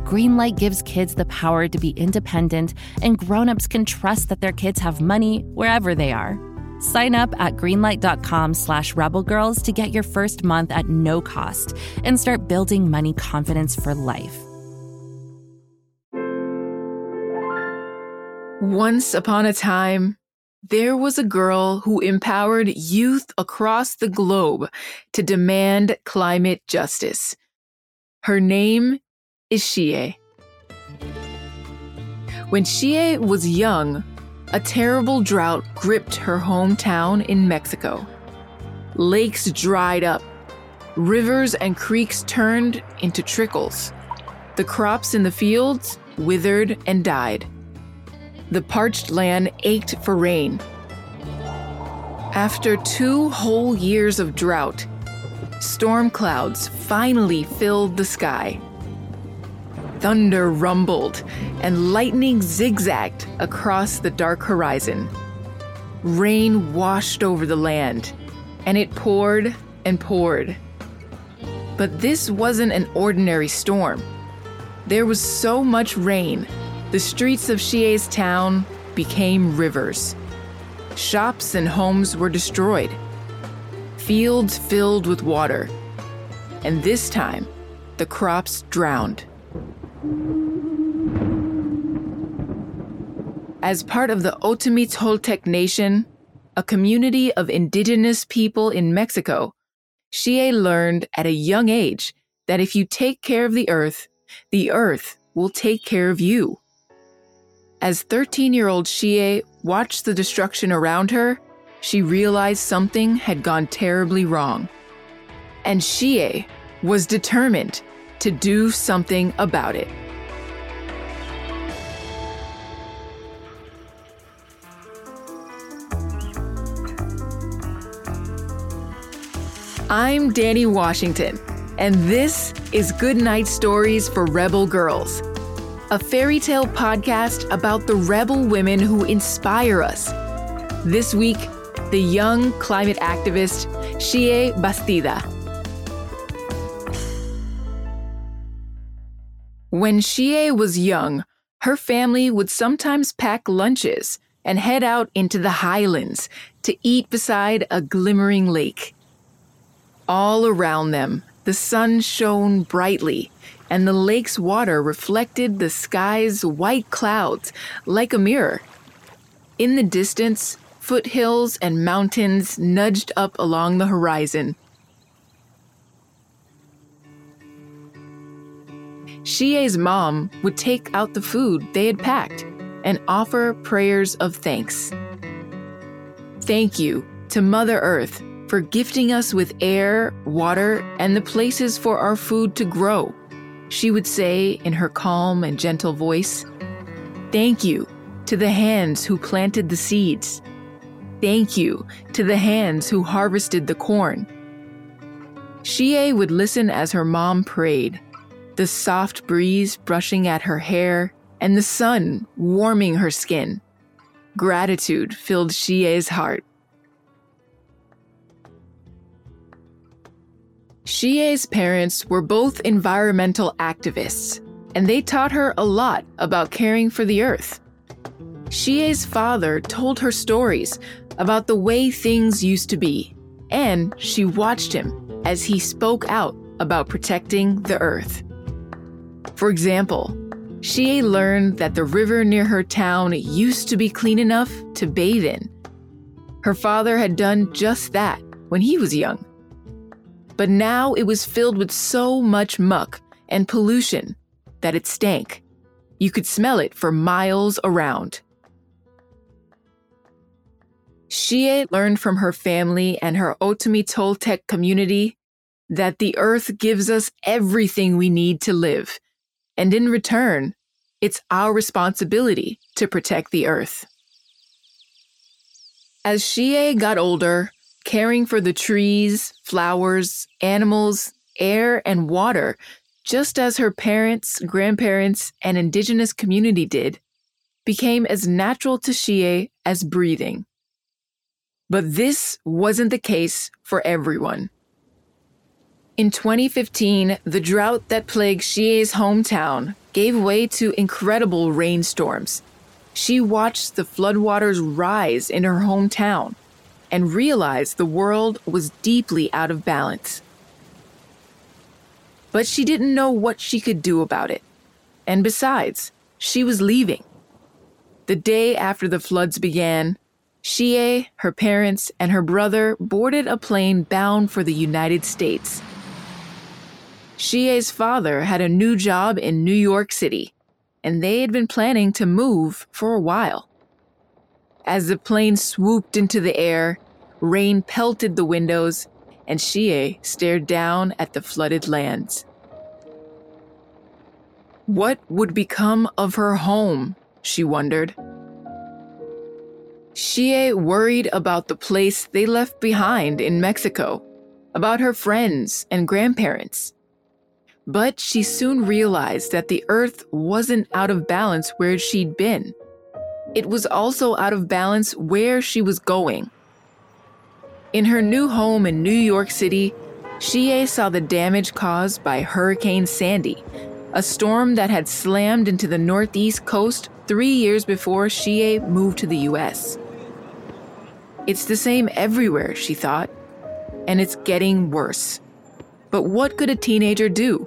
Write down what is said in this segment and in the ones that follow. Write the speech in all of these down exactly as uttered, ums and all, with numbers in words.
Greenlight gives kids the power to be independent, and grown-ups can trust that their kids have money wherever they are. Sign up at greenlight.com slash rebelgirls to get your first month at no cost and start building money confidence for life. Once upon a time, there was a girl who empowered youth across the globe to demand climate justice. Her name is Xiye. When Xiye was young, a terrible drought gripped her hometown in Mexico. Lakes dried up. Rivers and creeks turned into trickles. The crops in the fields withered and died. The parched land ached for rain. After two whole years of drought, storm clouds finally filled the sky. Thunder rumbled and lightning zigzagged across the dark horizon. Rain washed over the land, and it poured and poured. But this wasn't an ordinary storm. There was so much rain, the streets of Xiye's town became rivers. Shops and homes were destroyed. Fields filled with water. And this time, the crops drowned. As part of the Otomi-Toltec Nation, a community of indigenous people in Mexico, Xiye learned at a young age that if you take care of the earth, the earth will take care of you. As thirteen-year-old Xiye watched the destruction around her, she realized something had gone terribly wrong. And Xiye was determined to do something about it. I'm Danni Washington, and this is Good Night Stories for Rebel Girls, a fairy tale podcast about the rebel women who inspire us. This week, the young climate activist, Xiye Bastida. When Xiye was young, her family would sometimes pack lunches and head out into the highlands to eat beside a glimmering lake. All around them, the sun shone brightly, and the lake's water reflected the sky's white clouds like a mirror. In the distance, foothills and mountains nudged up along the horizon. Xiye's mom would take out the food they had packed and offer prayers of thanks. Thank you to Mother Earth for gifting us with air, water, and the places for our food to grow, she would say in her calm and gentle voice. Thank you to the hands who planted the seeds. Thank you to the hands who harvested the corn. Xiye would listen as her mom prayed, the soft breeze brushing at her hair and the sun warming her skin. Gratitude filled Xiye's heart. Xiye's parents were both environmental activists, and they taught her a lot about caring for the earth. Xiye's father told her stories about the way things used to be, and she watched him as he spoke out about protecting the earth. For example, Xiye learned that the river near her town used to be clean enough to bathe in. Her father had done just that when he was young. But now it was filled with so much muck and pollution that it stank. You could smell it for miles around. Xiye learned from her family and her Otomi-Toltec community that the earth gives us everything we need to live, and in return, it's our responsibility to protect the earth. As Xiye got older, caring for the trees, flowers, animals, air, and water, just as her parents, grandparents, and indigenous community did, became as natural to Xiye as breathing. But this wasn't the case for everyone. In twenty fifteen, the drought that plagued Xie's hometown gave way to incredible rainstorms. She watched the floodwaters rise in her hometown and realized the world was deeply out of balance. But she didn't know what she could do about it. And besides, she was leaving. The day after the floods began, Xiye, her parents, and her brother boarded a plane bound for the United States. Xie's father had a new job in New York City, and they had been planning to move for a while. As the plane swooped into the air, rain pelted the windows, and Xiye stared down at the flooded lands. What would become of her home, she wondered. Xiye worried about the place they left behind in Mexico, about her friends and grandparents. But she soon realized that the earth wasn't out of balance where she'd been. It was also out of balance where she was going. In her new home in New York City, Xiye saw the damage caused by Hurricane Sandy, a storm that had slammed into the Northeast coast three years before Xiye moved to the U S. It's the same everywhere, she thought, and it's getting worse. But what could a teenager do?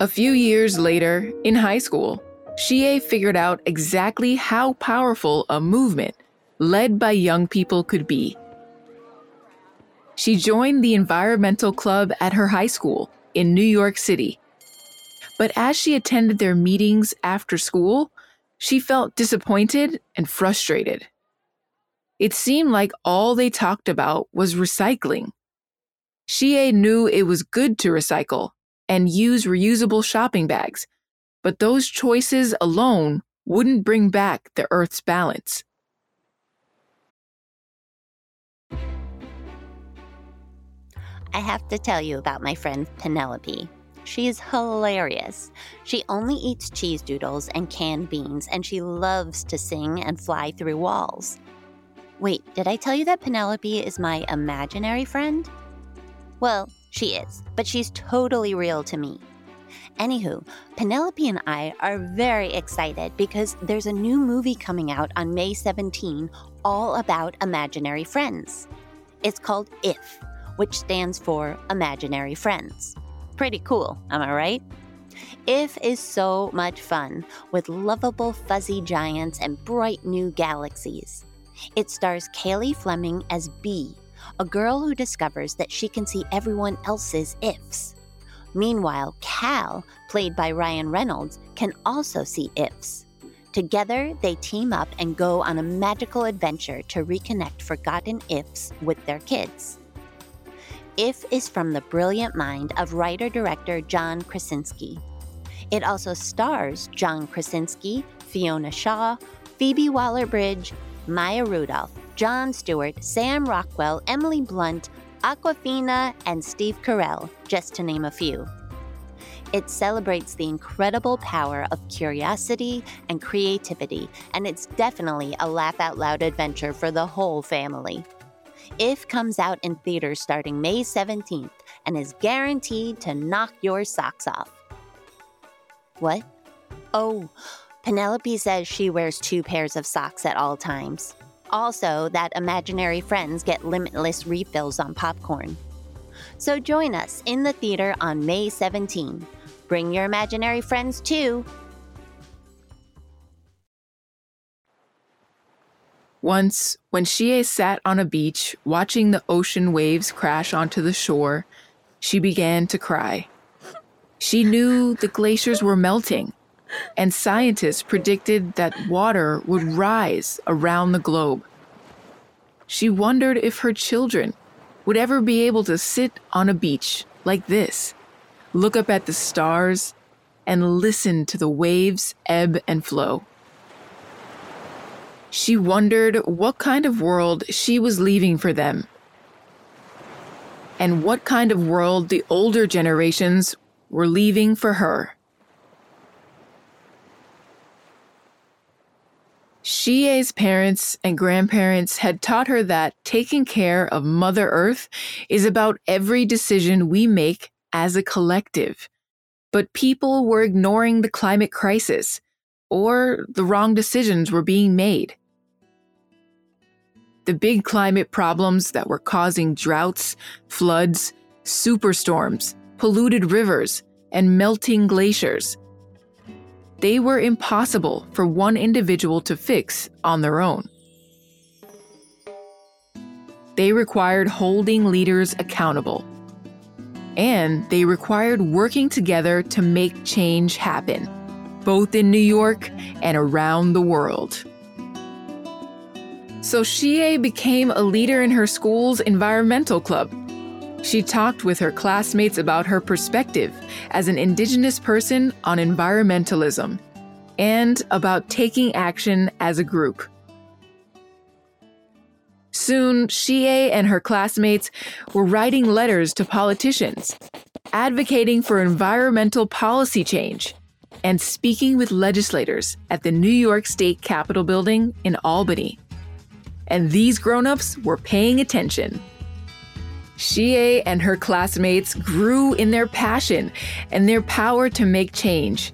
A few years later, in high school, Xiye figured out exactly how powerful a movement led by young people could be. She joined the environmental club at her high school in New York City. But as she attended their meetings after school, she felt disappointed and frustrated. It seemed like all they talked about was recycling. Xiye knew it was good to recycle and use reusable shopping bags, but those choices alone wouldn't bring back the Earth's balance. I have to tell you about my friend Penelope. She is hilarious. She only eats cheese doodles and canned beans, and she loves to sing and fly through walls. Wait, did I tell you that Penelope is my imaginary friend? Well, she is, but she's totally real to me. Anywho, Penelope and I are very excited because there's a new movie coming out on May seventeenth all about imaginary friends. It's called I F. Which stands for Imaginary Friends. Pretty cool, am I right? I F is so much fun, with lovable fuzzy giants and bright new galaxies. It stars Cailey Fleming as Bee, a girl who discovers that she can see everyone else's ifs. Meanwhile, Cal, played by Ryan Reynolds, can also see ifs. Together, they team up and go on a magical adventure to reconnect forgotten ifs with their kids. I F is from the brilliant mind of writer-director John Krasinski. It also stars John Krasinski, Fiona Shaw, Phoebe Waller-Bridge, Maya Rudolph, Jon Stewart, Sam Rockwell, Emily Blunt, Awkwafina, and Steve Carell, just to name a few. It celebrates the incredible power of curiosity and creativity, and it's definitely a laugh-out-loud adventure for the whole family. I F comes out in theaters starting May seventeenth and is guaranteed to knock your socks off. What? Oh, Penelope says she wears two pairs of socks at all times. Also, that imaginary friends get limitless refills on popcorn. So join us in the theater on May seventeenth. Bring your imaginary friends too. Once, when Xiye sat on a beach watching the ocean waves crash onto the shore, she began to cry. She knew the glaciers were melting, and scientists predicted that water would rise around the globe. She wondered if her children would ever be able to sit on a beach like this, look up at the stars, and listen to the waves ebb and flow. She wondered what kind of world she was leaving for them, and what kind of world the older generations were leaving for her. Xiye's parents and grandparents had taught her that taking care of Mother Earth is about every decision we make as a collective. But people were ignoring the climate crisis, or the wrong decisions were being made. The big climate problems that were causing droughts, floods, superstorms, polluted rivers, and melting glaciers, they were impossible for one individual to fix on their own. They required holding leaders accountable, and they required working together to make change happen, both in New York and around the world. So Xiye became a leader in her school's environmental club. She talked with her classmates about her perspective as an indigenous person on environmentalism and about taking action as a group. Soon, Xiye and her classmates were writing letters to politicians, advocating for environmental policy change, and speaking with legislators at the New York State Capitol building in Albany. And these grown-ups were paying attention. Xiye and her classmates grew in their passion and their power to make change.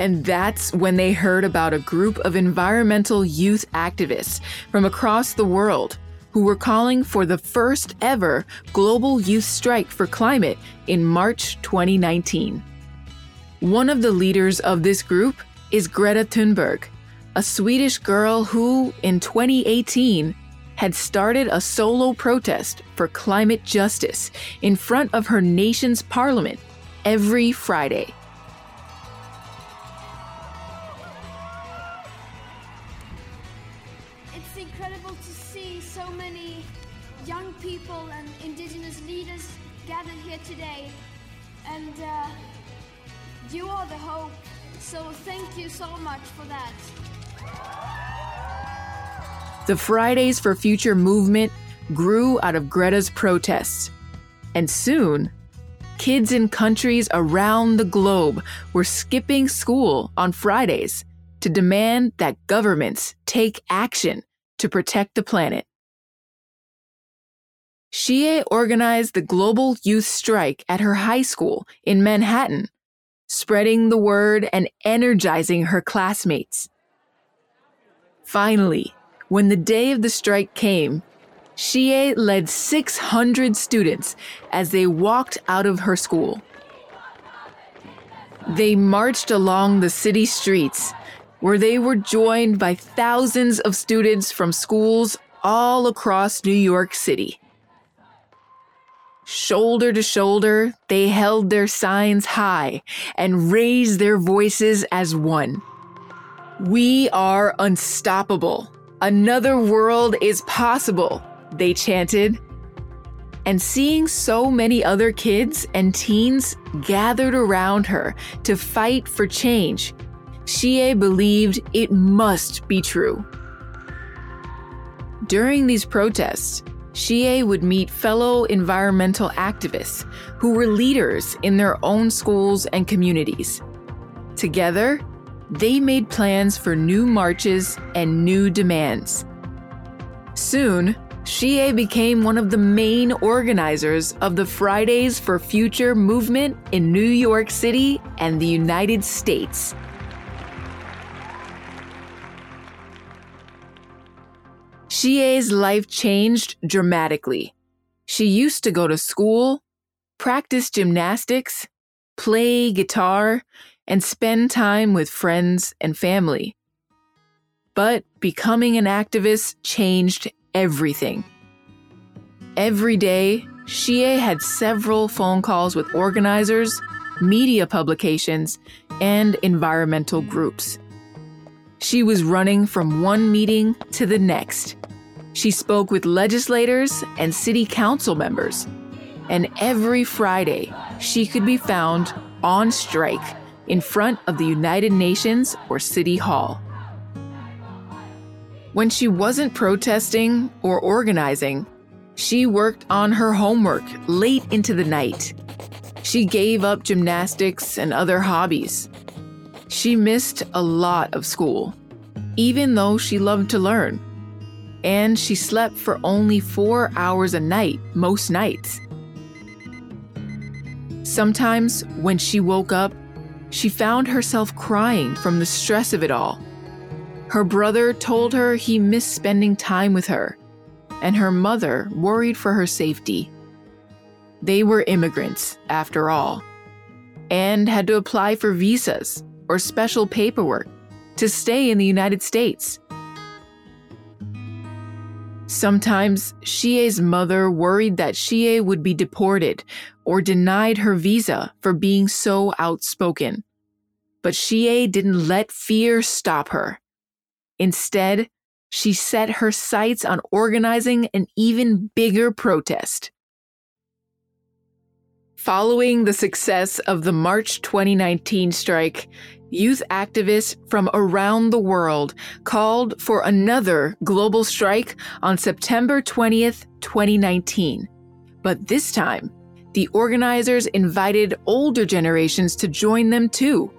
And that's when they heard about a group of environmental youth activists from across the world who were calling for the first ever global youth strike for climate in March twenty nineteen. One of the leaders of this group is Greta Thunberg, a Swedish girl who, in twenty eighteen, had started a solo protest for climate justice in front of her nation's parliament every Friday. It's incredible to see so many young people and indigenous leaders gathered here today, and uh, you are the hope, so thank you so much for that. The Fridays for Future movement grew out of Greta's protests. And soon, kids in countries around the globe were skipping school on Fridays to demand that governments take action to protect the planet. Xiye organized the global youth strike at her high school in Manhattan, spreading the word and energizing her classmates. Finally, when the day of the strike came, Xiye led six hundred students as they walked out of her school. They marched along the city streets, where they were joined by thousands of students from schools all across New York City. Shoulder to shoulder, they held their signs high and raised their voices as one. We are unstoppable. Another world is possible, they chanted. And seeing so many other kids and teens gathered around her to fight for change, Xiye believed it must be true. During these protests, Xiye would meet fellow environmental activists who were leaders in their own schools and communities. Together, they made plans for new marches and new demands. Soon, Xiye became one of the main organizers of the Fridays for Future movement in New York City and the United States. Xiye's life changed dramatically. She used to go to school, practice gymnastics, play guitar, and spend time with friends and family. But becoming an activist changed everything. Every day, Xiye had several phone calls with organizers, media publications, and environmental groups. She was running from one meeting to the next. She spoke with legislators and city council members. And every Friday, she could be found on strike in front of the United Nations or City Hall. When she wasn't protesting or organizing, she worked on her homework late into the night. She gave up gymnastics and other hobbies. She missed a lot of school, even though she loved to learn. And she slept for only four hours a night most nights. Sometimes when she woke up, she found herself crying from the stress of it all. Her brother told her he missed spending time with her, and her mother worried for her safety. They were immigrants, after all, and had to apply for visas or special paperwork to stay in the United States. Sometimes Xie's mother worried that Xiye would be deported or denied her visa for being so outspoken. But Xiye didn't let fear stop her. Instead, she set her sights on organizing an even bigger protest. Following the success of the March twenty nineteen strike, youth activists from around the world called for another global strike on September twentieth, twenty nineteen. But this time, the organizers invited older generations to join them too.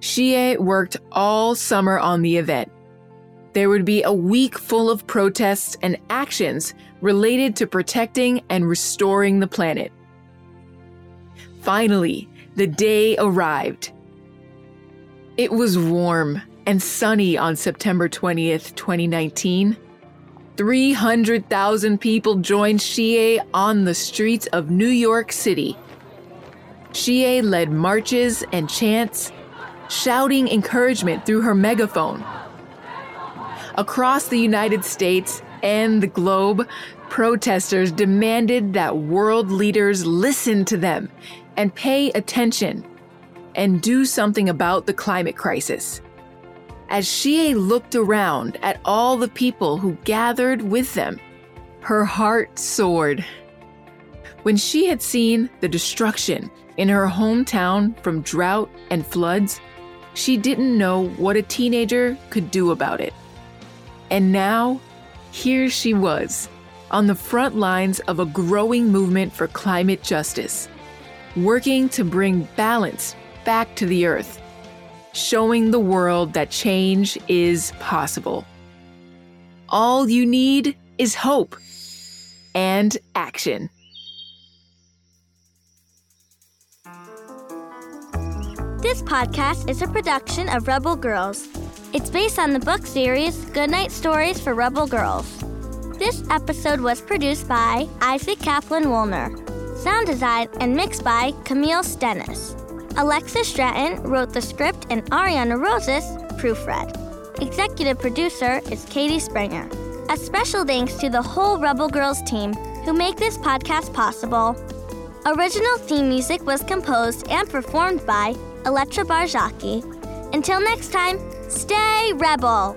Xiye worked all summer on the event. There would be a week full of protests and actions related to protecting and restoring the planet. Finally, the day arrived. It was warm and sunny on September twentieth, twenty nineteen. three hundred thousand people joined Xiye on the streets of New York City. Xiye led marches and chants, shouting encouragement through her megaphone. Across the United States and the globe, protesters demanded that world leaders listen to them and pay attention and do something about the climate crisis. As Xiye looked around at all the people who gathered with them, her heart soared. When she had seen the destruction in her hometown from drought and floods, she didn't know what a teenager could do about it. And now, here she was, on the front lines of a growing movement for climate justice, working to bring balance back to the earth, showing the world that change is possible. All you need is hope and action. This podcast is a production of Rebel Girls. It's based on the book series Good Night Stories for Rebel Girls. This episode was produced by Isaac Kaplan-Woolner. Sound design and mixed by Camille Stennis. Alexis Stratton wrote the script and Ariana Rosas proofread. Executive producer is Katie Sprenger. A special thanks to the whole Rebel Girls team who make this podcast possible. Original theme music was composed and performed by Elettra Bargiacchi. Until next time, stay Rebel!